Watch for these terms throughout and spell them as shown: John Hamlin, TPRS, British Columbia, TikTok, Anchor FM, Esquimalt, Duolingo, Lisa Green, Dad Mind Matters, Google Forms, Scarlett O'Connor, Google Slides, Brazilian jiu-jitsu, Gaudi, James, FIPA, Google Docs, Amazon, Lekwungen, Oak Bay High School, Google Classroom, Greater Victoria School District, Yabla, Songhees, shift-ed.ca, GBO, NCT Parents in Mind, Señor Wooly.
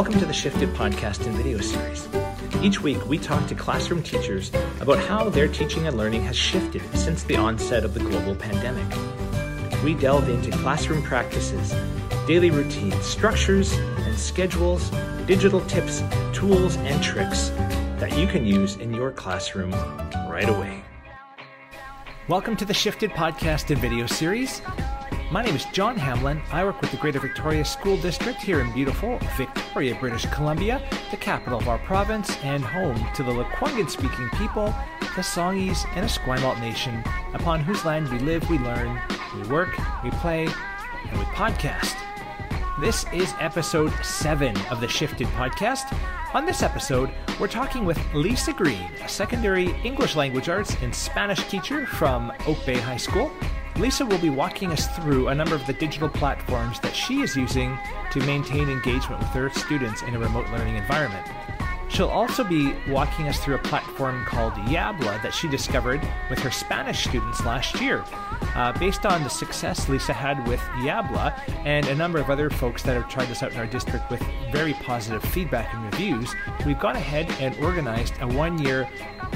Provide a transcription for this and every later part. Welcome to the Shifted podcast and video series. Each week, we talk to classroom teachers about how their teaching and learning has shifted since the onset of the global pandemic. We delve into classroom practices, daily routines, structures and schedules, digital tips, tools, and tricks that you can use in your classroom right away. Welcome to the Shifted podcast and video series. My name is John Hamlin. I work with the Greater Victoria School District here in beautiful Victoria, British Columbia, the capital of our province and home to the Lekwungen-speaking people, the Songhees and Esquimalt Nation, upon whose land we live, we learn, we work, we play, and we podcast. This is episode 7 of the Shifted Podcast. On this episode, we're talking with Lisa Green, a secondary English language arts and Spanish teacher from Oak Bay High School. Lisa will be walking us through a number of the digital platforms that she is using to maintain engagement with her students in a remote learning environment. She'll also be walking us through a platform called Yabla that she discovered with her Spanish students last year. Based on the success Lisa had with Yabla and a number of other folks that have tried this out in our district with very positive feedback and reviews, we've gone ahead and organized a one-year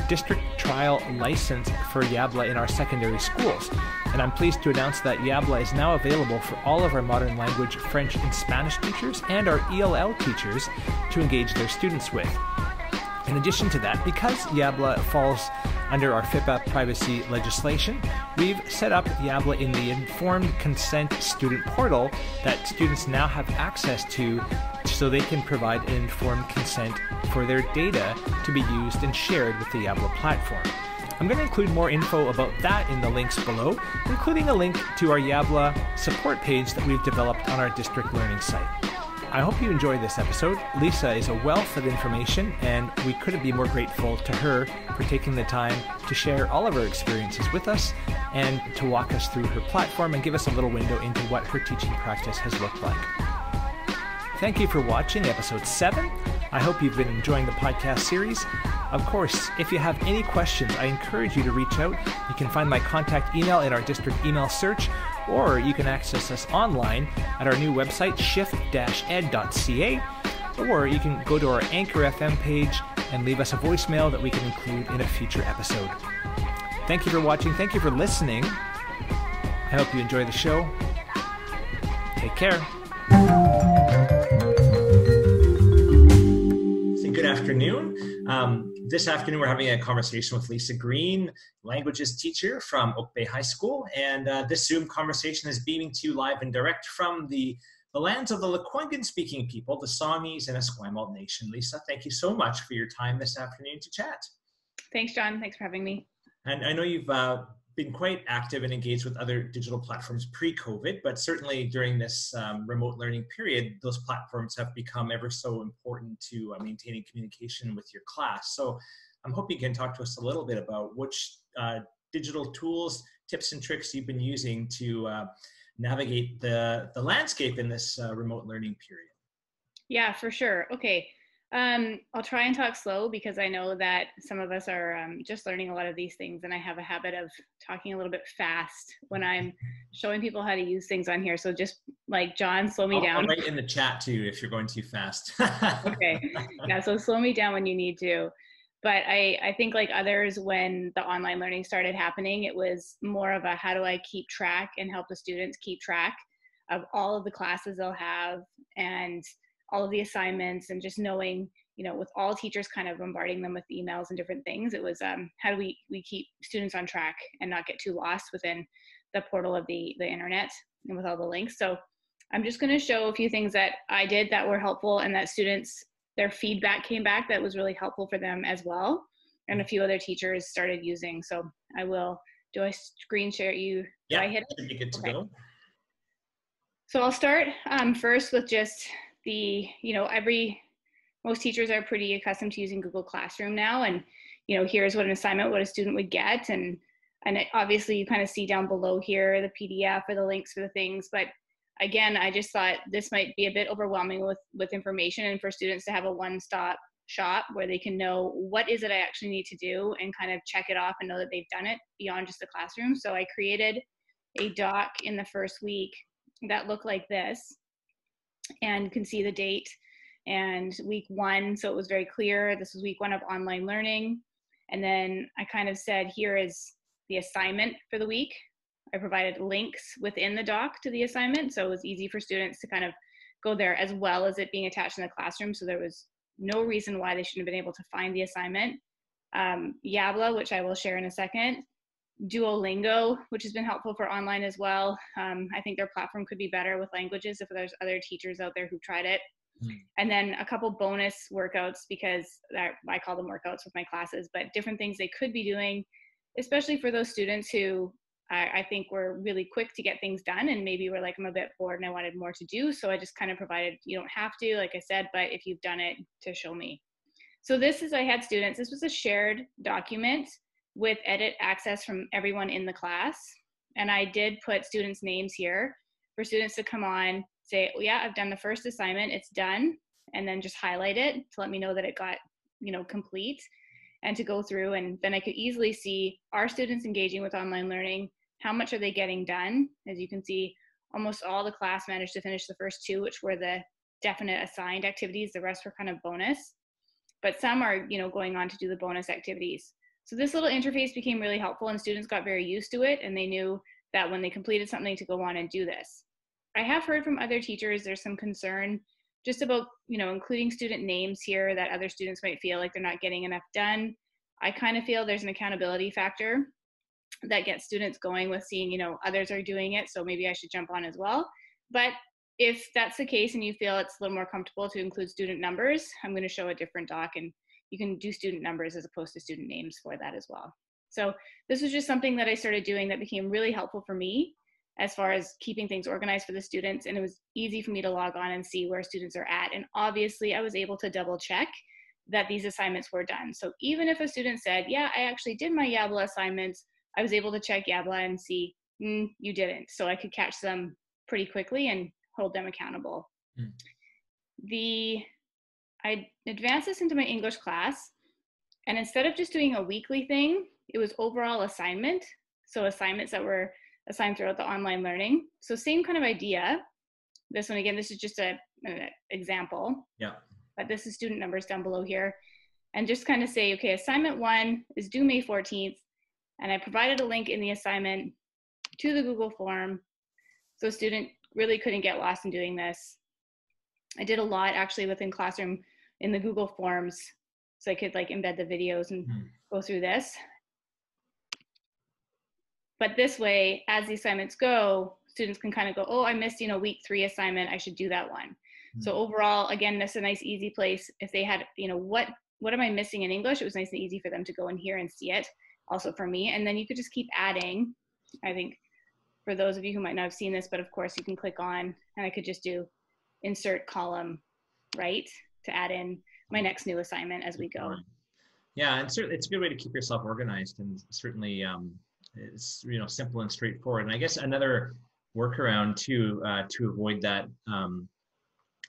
district trial license for Yabla in our secondary schools. And I'm pleased to announce that Yabla is now available for all of our modern language, French and Spanish teachers and our ELL teachers to engage their students with. In addition to that, because Yabla falls under our FIPA privacy legislation, we've set up Yabla in the informed consent student portal that students now have access to so they can provide an informed consent for their data to be used and shared with the Yabla platform. I'm going to include more info about that in the links below, including a link to our Yabla support page that we've developed on our district learning site. I hope you enjoyed this episode. Lisa is a wealth of information, and we couldn't be more grateful to her for taking the time to share all of her experiences with us and to walk us through her platform and give us a little window into what her teaching practice has looked like. Thank you for watching episode 7. I hope you've been enjoying the podcast series. Of course, if you have any questions, I encourage you to reach out. You can find my contact email in our district email search, or you can access us online at our new website, shift-ed.ca, or you can go to our Anchor FM page and leave us a voicemail that we can include in a future episode. Thank you for watching. Thank you for listening. I hope you enjoy the show. Take care. So good afternoon. This afternoon, we're having a conversation with Lisa Green, languages teacher from Oak Bay High School. And this Zoom conversation is beaming to you live and direct from the lands of the Lekwungen-speaking people, the Songhees and Esquimalt Nation. Lisa, thank you so much for your time this afternoon to chat. Thanks, John. Thanks for having me. And I know you've been quite active and engaged with other digital platforms pre-COVID, but certainly during this remote learning period, those platforms have become ever so important to maintaining communication with your class. So I'm hoping you can talk to us a little bit about which digital tools, tips and tricks you've been using to navigate the landscape in this remote learning period. Yeah, for sure. Okay. I'll try and talk slow because I know that some of us are just learning a lot of these things, and I have a habit of talking a little bit fast when I'm showing people how to use things on here. So just like, John, slow me down. I'll write in the chat too if you're going too fast. Okay, yeah, so slow me down when you need to. But I think like others, when the online learning started happening, it was more of a how do I keep track and help the students keep track of all of the classes they'll have and all of the assignments, and just knowing, you know, with all teachers kind of bombarding them with emails and different things, it was how do we keep students on track and not get too lost within the portal of the internet and with all the links. So I'm just going to show a few things that I did that were helpful and that students, their feedback came back that was really helpful for them as well, and a few other teachers started using. So I will, do I screen share you? Yeah, I hit it? Should be good to go. So I'll start first with just most teachers are pretty accustomed to using Google Classroom now, and, you know, here's what an assignment, what a student would get, and it, obviously you kind of see down below here the PDF or the links for the things, but again, I just thought this might be a bit overwhelming with information, and for students to have a one-stop shop where they can know what is it I actually need to do and kind of check it off and know that they've done it beyond just the classroom. So I created a doc in the first week that looked like this, and can see the date and week one, so it was very clear, this was week one of online learning. And then I kind of said, here is the assignment for the week. I provided links within the doc to the assignment, so it was easy for students to kind of go there, as well as it being attached in the classroom, so there was no reason why they shouldn't have been able to find the assignment. Yabla, which I will share in a second, Duolingo, which has been helpful for online as well. I think their platform could be better with languages if there's other teachers out there who've tried it. And then a couple bonus workouts, because I call them workouts with my classes, but different things they could be doing, especially for those students who I think were really quick to get things done and maybe were like, I'm a bit bored and I wanted more to do. So I just kind of provided, you don't have to, like I said, but if you've done it, to show me. So this is, I had students, this was a shared document with edit access from everyone in the class. And I did put students' names here for students to come on, say, oh, yeah, I've done the first assignment, it's done, and then just highlight it to let me know that it got, you know, complete, and to go through, and then I could easily see, are students engaging with online learning? How much are they getting done? As you can see, almost all the class managed to finish the first two, which were the definite assigned activities. The rest were kind of bonus, but some are, you know, going on to do the bonus activities. So this little interface became really helpful, and students got very used to it, and they knew that when they completed something to go on and do this. I have heard from other teachers, there's some concern just about, you know, including student names here, that other students might feel like they're not getting enough done. I kind of feel there's an accountability factor that gets students going with seeing, you know, others are doing it, so maybe I should jump on as well. But if that's the case and you feel it's a little more comfortable to include student numbers, I'm going to show a different doc, and you can do student numbers as opposed to student names for that as well. So this was just something that I started doing that became really helpful for me, as far as keeping things organized for the students, and it was easy for me to log on and see where students are at. And obviously I was able to double check that these assignments were done. So even if a student said, yeah, I actually did my Yabla assignments, I was able to check Yabla and see, you didn't. So I could catch them pretty quickly and hold them accountable. I advanced this into my English class, and instead of just doing a weekly thing, it was overall assignment. So assignments that were assigned throughout the online learning. So same kind of idea. This one, again, this is just an example. Yeah. But this is student numbers down below here. And just kind of say, okay, assignment one is due May 14th. And I provided a link in the assignment to the Google form. So a student really couldn't get lost in doing this. I did a lot actually within Classroom in the Google Forms. So I could like embed the videos and go through this. But this way, as the assignments go, students can kind of go, oh, I missed, you know, week three assignment, I should do that one. So overall, again, that's a nice, easy place. If they had, you know, what am I missing in English? It was nice and easy for them to go in here and see it, also for me. And then you could just keep adding. I think for those of you who might not have seen this, but of course you can click on, and I could just do insert column, right, to add in my next new assignment as we go. Yeah, and certainly it's a good way to keep yourself organized, and certainly, it's, you know, simple and straightforward. And I guess another workaround to avoid that,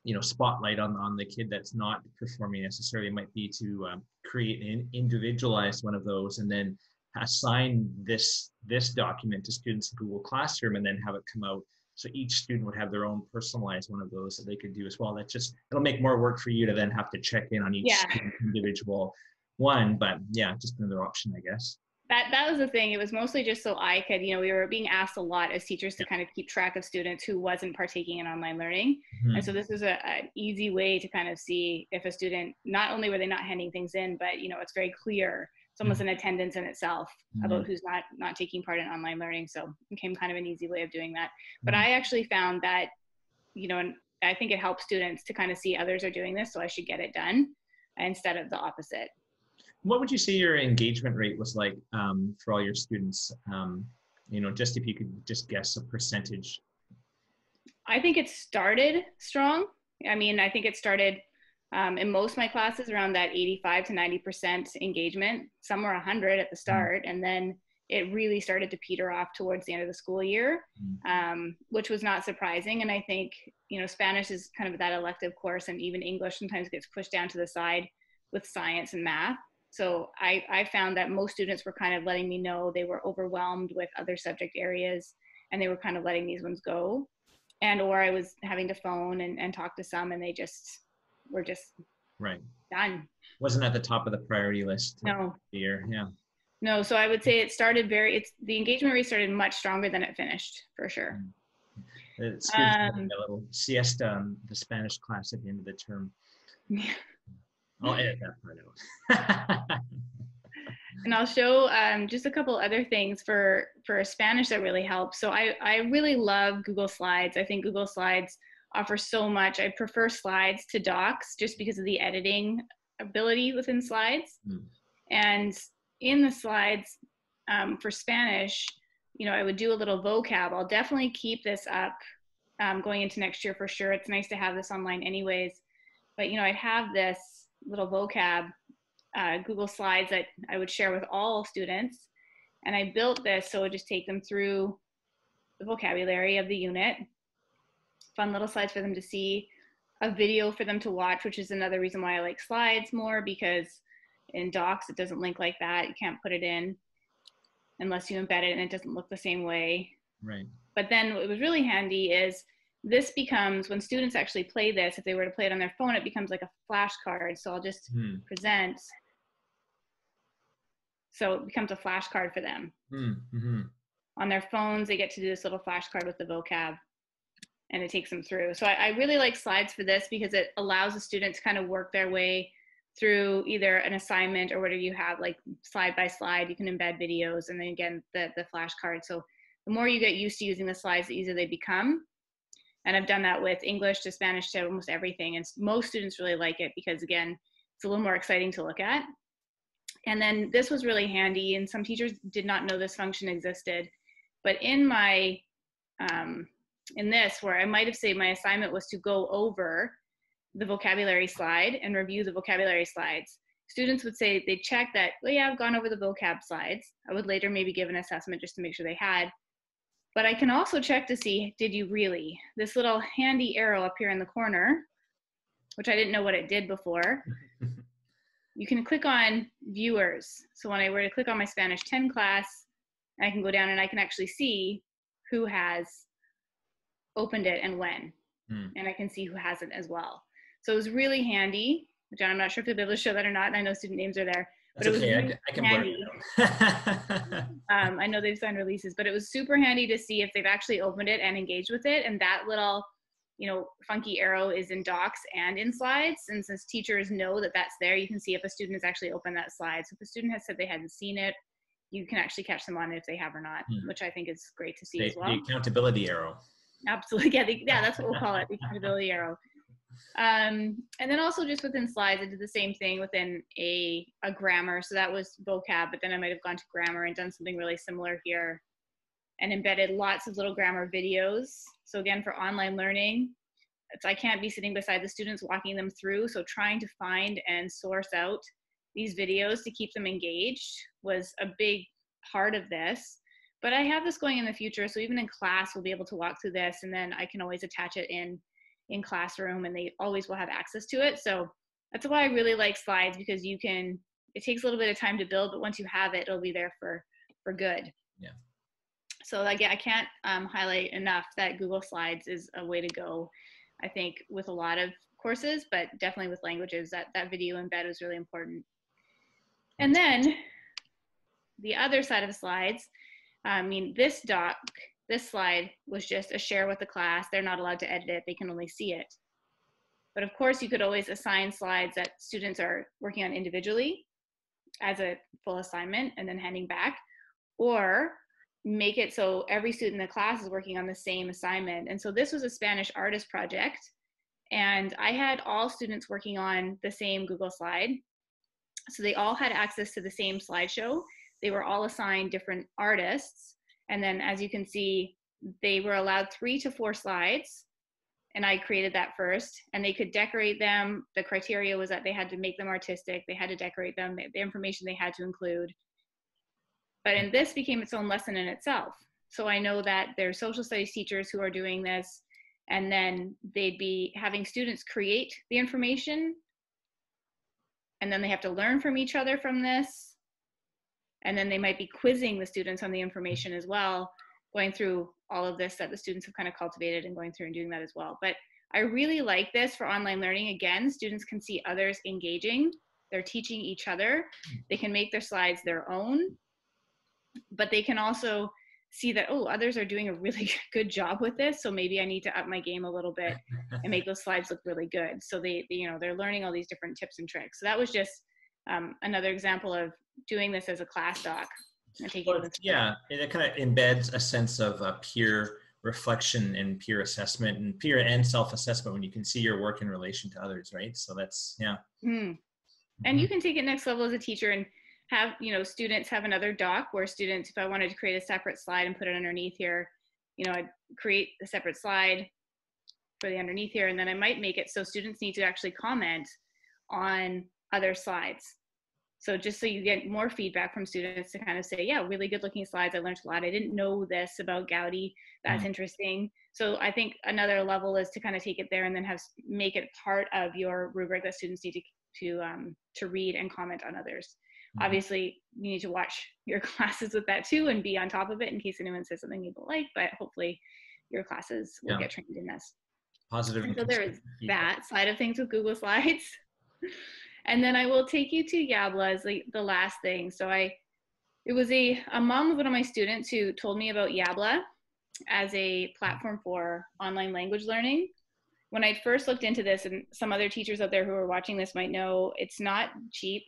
you know, spotlight on the kid that's not performing necessarily might be to create an individualized one of those, and then assign this document to students in Google Classroom, and then have it come out. So each student would have their own personalized one of those that they could do as well. That's just, it'll make more work for you to then have to check in on each student individual one, but yeah, just another option, I guess. That was the thing. It was mostly just so I could, you know, we were being asked a lot as teachers to kind of keep track of students who wasn't partaking in online learning. And so this is an easy way to kind of see if a student, not only were they not handing things in, but, you know, it's very clear. It's almost an attendance in itself about who's not taking part in online learning. So it became kind of an easy way of doing that. But I actually found that, you know, and I think it helps students to kind of see others are doing this, so I should get it done, instead of the opposite. What would you say your engagement rate was like for all your students? You know, just if you could just guess a percentage. I think it started strong. I mean, I think it started in most of my classes around that 85 to 90% engagement. Some were 100 at the start, and then it really started to peter off towards the end of the school year, which was not surprising. And I think, you know, Spanish is kind of that elective course, and even English sometimes gets pushed down to the side with science and math. So I found that most students were kind of letting me know they were overwhelmed with other subject areas, and they were kind of letting these ones go. And or I was having to phone and talk to some, and they just we're just done. Wasn't at the top of the priority list. No. Year. Yeah. No. So I would say it started very, the engagement rate started much stronger than it finished, for sure. It's a little siesta on the Spanish class at the end of the term. Yeah. I'll edit that part out. And I'll show just a couple other things for Spanish that really help. So I really love Google Slides. I think Google Slides offer so much. I prefer Slides to Docs just because of the editing ability within Slides. Mm. And in the Slides for Spanish, you know, I would do a little vocab. I'll definitely keep this up going into next year for sure. It's nice to have this online anyways. But, you know, I'd have this little vocab Google Slides that I would share with all students. And I built this so it would just take them through the vocabulary of the unit. Fun little slides for them to see. A video for them to watch, which is another reason why I like Slides more, because in Docs it doesn't link like that. You can't put it in unless you embed it, and it doesn't look the same way. Right. But then what was really handy is this becomes, when students actually play this, if they were to play it on their phone, it becomes like a flashcard. So I'll just present. So it becomes a flashcard for them. Mm-hmm. On their phones, they get to do this little flashcard with the vocab, and it takes them through. So I really like Slides for this because it allows the student to kind of work their way through either an assignment or whatever you have, like slide by slide. You can embed videos, and then again, the flashcard. So the more you get used to using the Slides, the easier they become. And I've done that with English to Spanish to almost everything. And most students really like it because, again, it's a little more exciting to look at. And then this was really handy, and some teachers did not know this function existed. But in my, in this, where I might have said my assignment was to go over the vocabulary slide and review the vocabulary slides, students would say they check that, well, yeah, I've gone over the vocab slides. I would later maybe give an assessment just to make sure they had. But I can also check to see, did you really? This little handy arrow up here in the corner, which I didn't know what it did before. You can click on viewers. So when I were to click on my Spanish 10 class, I can go down and I can actually see who has opened it and when. Mm. And I can see who hasn't as well. So it was really handy. John, I'm not sure if you'll be able to show that or not. And I know student names are there. That's but it okay. was really I can handy. I know they've signed releases, but it was super handy to see if they've actually opened it and engaged with it. And that little, you know, funky arrow is in Docs and in Slides. And since teachers know that that's there, you can see if a student has actually opened that slide. So if a student has said they hadn't seen it, you can actually catch them on it if they have or not, which I think is great to see as well. The accountability arrow. Absolutely. Yeah, that's what we'll call it, the accountability arrow. And then also just within Slides, I did the same thing within a grammar. So that was vocab, but then I might have gone to grammar and done something really similar here and embedded lots of little grammar videos. So again, for online learning, I can't be sitting beside the students walking them through. So trying to find and source out these videos to keep them engaged was a big part of this. But I have this going in the future. So even in class, we'll be able to walk through this, and then I can always attach it in Classroom, and they always will have access to it. So that's why I really like Slides, because you can, it takes a little bit of time to build, but once you have it, it'll be there for good. Yeah. So like, I can't highlight enough that Google Slides is a way to go, I think, with a lot of courses, but definitely with languages. That video embed was really important. And then the other side of Slides, I mean, this slide was just a share with the class. They're not allowed to edit it. They can only see it. But of course, you could always assign slides that students are working on individually as a full assignment and then handing back, or make it so every student in the class is working on the same assignment. And so this was a Spanish artist project, and I had all students working on the same Google slide. So they all had access to the same slideshow. They were all assigned different artists. And then, as you can see, they were allowed 3 to 4 slides, and I created that first, and they could decorate them. The criteria was that they had to make them artistic, they had to decorate them, the information they had to include. But in this became its own lesson in itself. So I know that there's social studies teachers who are doing this, and then they'd be having students create the information, and then they have to learn from each other from this. And then they might be quizzing the students on the information as well, going through all of this that the students have kind of cultivated and going through and doing that as well. But I really like this for online learning. Again, students can see others engaging. They're teaching each other. They can make their slides their own, but they can also see that, oh, others are doing a really good job with this, so maybe I need to up my game a little bit and make those slides look really good. So they you know, they're learning all these different tips and tricks. So that was just another example of doing this as a class doc. And taking and it kind of embeds a sense of peer reflection and peer assessment and peer and self-assessment when you can see your work in relation to others, right? So that's, yeah. Mm. And you can take it next level as a teacher and have, you know, students have another doc where students, if I wanted to create a separate slide and put it underneath here, you know, I'd create a separate slide for the underneath here, and then I might make it so students need to actually comment on other slides. So just so you get more feedback from students to kind of say, yeah, really good looking slides. I learned a lot. I didn't know this about Gaudi. That's interesting. So I think another level is to kind of take it there and then have make it part of your rubric that students need to read and comment on others. Obviously, you need to watch your classes with that too and be on top of it in case anyone says something you don't like, but hopefully your classes will get trained in this. Positive. And so there is that side of things with Google Slides. And then I will take you to Yabla as the last thing. So it was a mom of one of my students who told me about Yabla as a platform for online language learning. When I first looked into this, and some other teachers out there who are watching this might know, it's not cheap.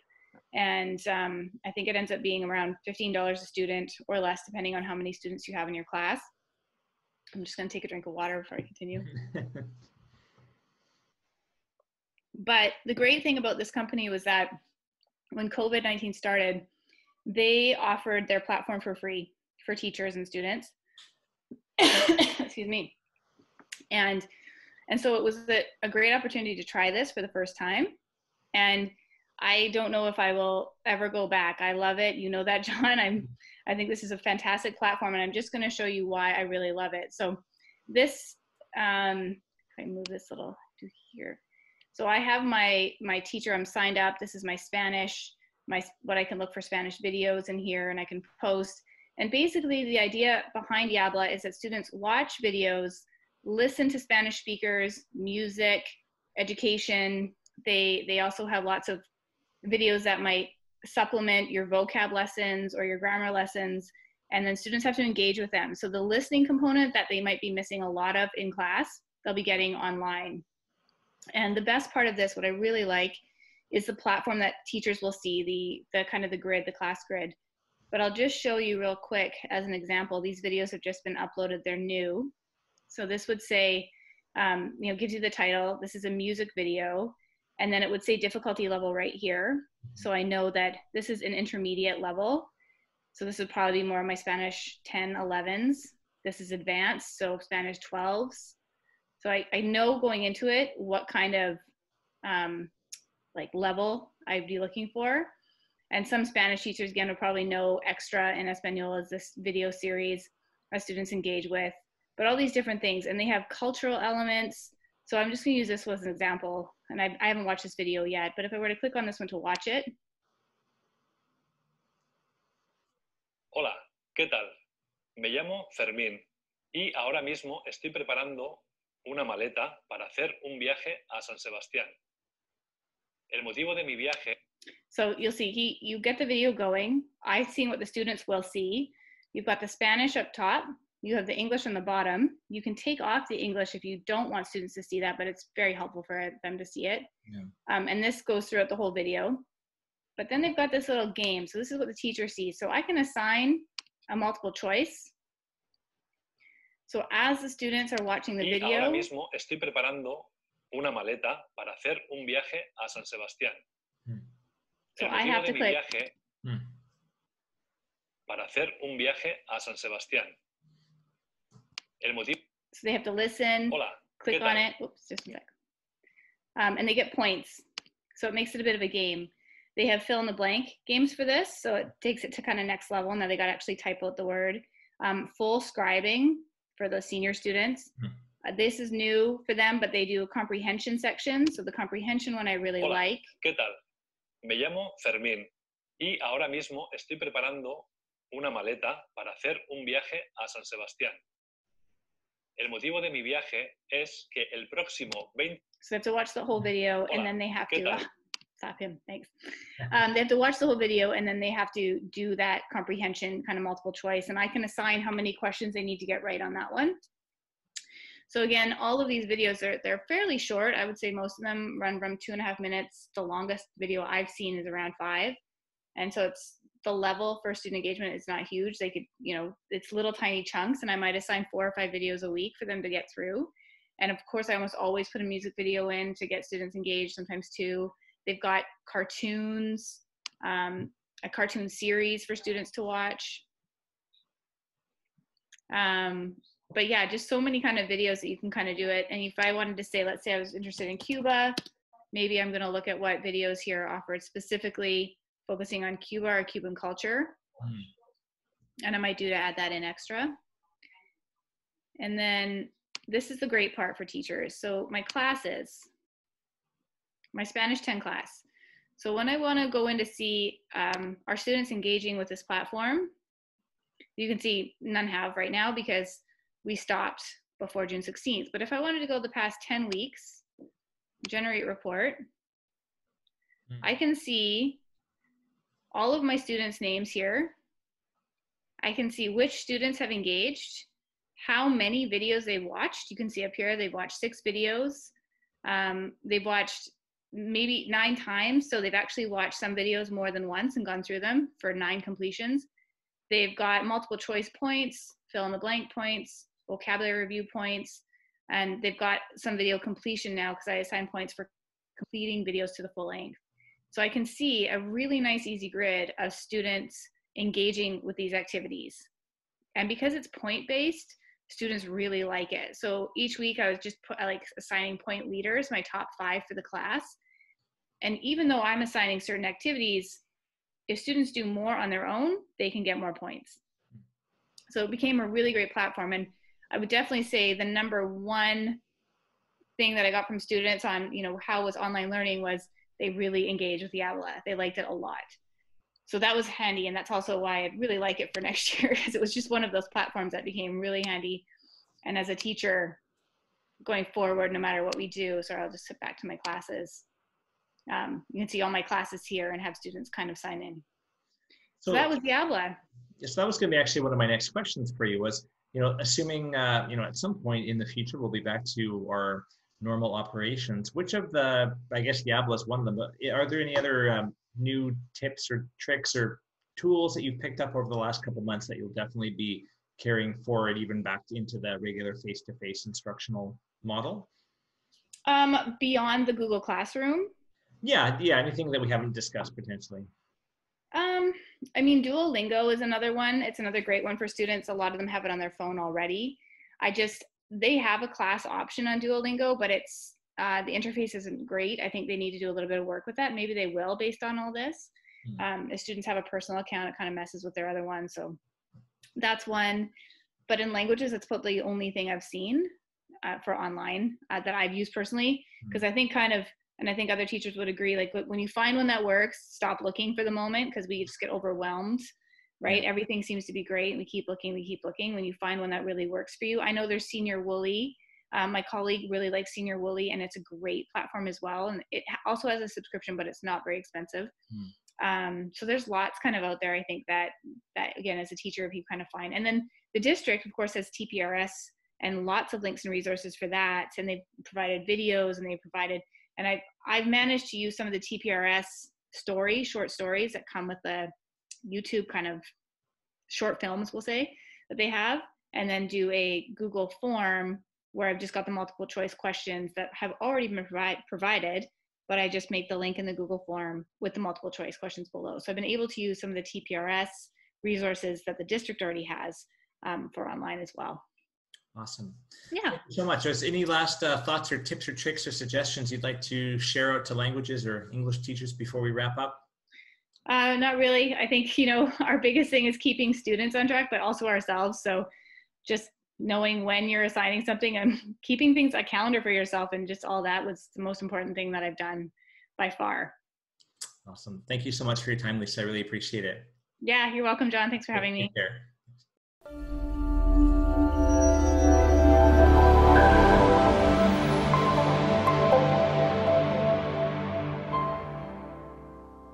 And I think it ends up being around $15 a student or less, depending on how many students you have in your class. I'm just going to take a drink of water before I continue. But the great thing about this company was that when COVID-19 started, they offered their platform for free for teachers and students. Excuse me. And so it was a great opportunity to try this for the first time. And I don't know if I will ever go back. I love it. You know that, John. I think this is a fantastic platform, and I'm just going to show you why I really love it. So this, if I move this little to here. So I have my teacher, I'm signed up. This is my Spanish, what I can look for Spanish videos in here, and I can post. And basically the idea behind Yabla is that students watch videos, listen to Spanish speakers, music, education. They also have lots of videos that might supplement your vocab lessons or your grammar lessons. And then students have to engage with them. So the listening component that they might be missing a lot of in class, they'll be getting online. And the best part of this, what I really like, is the platform that teachers will see, the kind of the grid, the class grid. But I'll just show you real quick as an example. These videos have just been uploaded. They're new. So this would say, you know, gives you the title. This is a music video. And then it would say difficulty level right here. So I know that this is an intermediate level. So this would probably be more my Spanish 10, 11s. This is advanced, so Spanish 12s. So I know going into it what kind of like level I'd be looking for. And some Spanish teachers, again, will probably know Extra and Español is this video series our students engage with, but all these different things. And they have cultural elements. So I'm just gonna use this as an example. And I haven't watched this video yet, but if I were to click on this one to watch it. Hola, ¿qué tal? Me llamo Fermín y ahora mismo estoy preparando una maleta para hacer un viaje a San Sebastián. El motivo de mi viaje. So you'll see, you get the video going. I've seen what the students will see. You've got the Spanish up top. You have the English on the bottom. You can take off the English if you don't want students to see that, but it's very helpful for them to see it. Yeah. And this goes throughout the whole video. But then they've got this little game. So this is what the teacher sees. So I can assign a multiple choice. So as the students are watching the video. Y ahora mismo estoy preparando una maleta para hacer un viaje a San Sebastián. So I have to click. Para hacer un viaje a San Sebastián. So they have to listen, Hola, click on it, oops, just a sec. And they get points. So it makes it a bit of a game. They have fill in the blank games for this, so it takes it to kind of next level. Now they got to actually type out the word. Full scribing for those senior students. This is new for them, but they do a comprehension section. So the comprehension one I really Hola, like. ¿Qué tal? Me llamo Fermín y ahora mismo estoy preparando una maleta para hacer un viaje a San Sebastián. El motivo de mi viaje es que el próximo 20... So they have to watch the whole video, and then they have to... Stop him, thanks. They have to watch the whole video, and then they have to do that comprehension, kind of multiple choice. And I can assign how many questions they need to get right on that one. So again, all of these videos, they're fairly short. I would say most of them run from 2.5 minutes. The longest video I've seen is around 5. And so it's the level for student engagement is not huge. They could, you know, it's little tiny chunks, and I might assign 4 or 5 videos a week for them to get through. And of course, I almost always put a music video in to get students engaged, sometimes 2. They've got cartoons, a cartoon series for students to watch. But yeah, just so many kind of videos that you can kind of do it. And if I wanted to say, let's say I was interested in Cuba, maybe I'm going to look at what videos here are offered specifically focusing on Cuba or Cuban culture. And I might do to add that in extra. And then this is the great part for teachers. So my classes, my Spanish 10 class. So when I want to go in to see our students engaging with this platform, you can see none have right now because we stopped before June 16th. But if I wanted to go the past 10 weeks, generate report, I can see all of my students' names here. I can see which students have engaged, how many videos they've watched. You can see up here, they've watched 6 videos. They've watched maybe 9 times. So they've actually watched some videos more than once and gone through them for 9 completions. They've got multiple choice points, fill in the blank points, vocabulary review points, and they've got some video completion now because I assign points for completing videos to the full length. So I can see a really nice easy grid of students engaging with these activities. And because it's point-based, students really like it. So each week I was just assigning point leaders, my top 5 for the class. And even though I'm assigning certain activities, if students do more on their own, they can get more points. So it became a really great platform. And I would definitely say the #1 thing that I got from students on, you know, how was online learning was they really engaged with Yabla. They liked it a lot. So that was handy. And that's also why I really like it for next year, because it was just one of those platforms that became really handy. And as a teacher going forward, no matter what we do, so I'll just sit back to my classes. You can see all my classes here and have students kind of sign in. So that was Yabla. So that was going to be actually one of my next questions for you was, you know, assuming, you know, at some point in the future, we'll be back to our normal operations. Which of the, I guess Yabla is one of them, but are there any other new tips or tricks or tools that you've picked up over the last couple months that you'll definitely be carrying forward even back into the regular face-to-face instructional model? Beyond the Google Classroom? Yeah, anything that we haven't discussed potentially. I mean, Duolingo is another one. It's another great one for students. A lot of them have it on their phone already. They have a class option on Duolingo, but it's the interface isn't great. I think they need to do a little bit of work with that. Maybe they will based on all this. If students have a personal account, it kind of messes with their other one. So that's one. But in languages, that's probably the only thing I've seen for online that I've used personally, because I think kind of, and I think other teachers would agree, like when you find one that works, stop looking for the moment, because we just get overwhelmed, right? Yeah. Everything seems to be great, and we keep looking. When you find one that really works for you, I know there's Señor Wooly. My colleague really likes Señor Wooly, and it's a great platform as well. And it also has a subscription, but it's not very expensive. So there's lots kind of out there, I think, that again, as a teacher, if you kind of find. And then the district, of course, has TPRS and lots of links and resources for that. And they've provided videos, and they've provided, and I've managed to use some of the TPRS short stories that come with the YouTube kind of short films, we'll say, that they have, and then do a Google form where I've just got the multiple choice questions that have already been provided, but I just make the link in the Google form with the multiple choice questions below. So I've been able to use some of the TPRS resources that the district already has for online as well. Awesome. Yeah. Thank you so much. So any last thoughts or tips or tricks or suggestions you'd like to share out to languages or English teachers before we wrap up? Not really. I think, you know, our biggest thing is keeping students on track, but also ourselves. So just knowing when you're assigning something and keeping things a calendar for yourself and just all that was the most important thing that I've done by far. Awesome. Thank you so much for your time, Lisa. I really appreciate it. Yeah, you're welcome, John. Thanks for having me. Take care.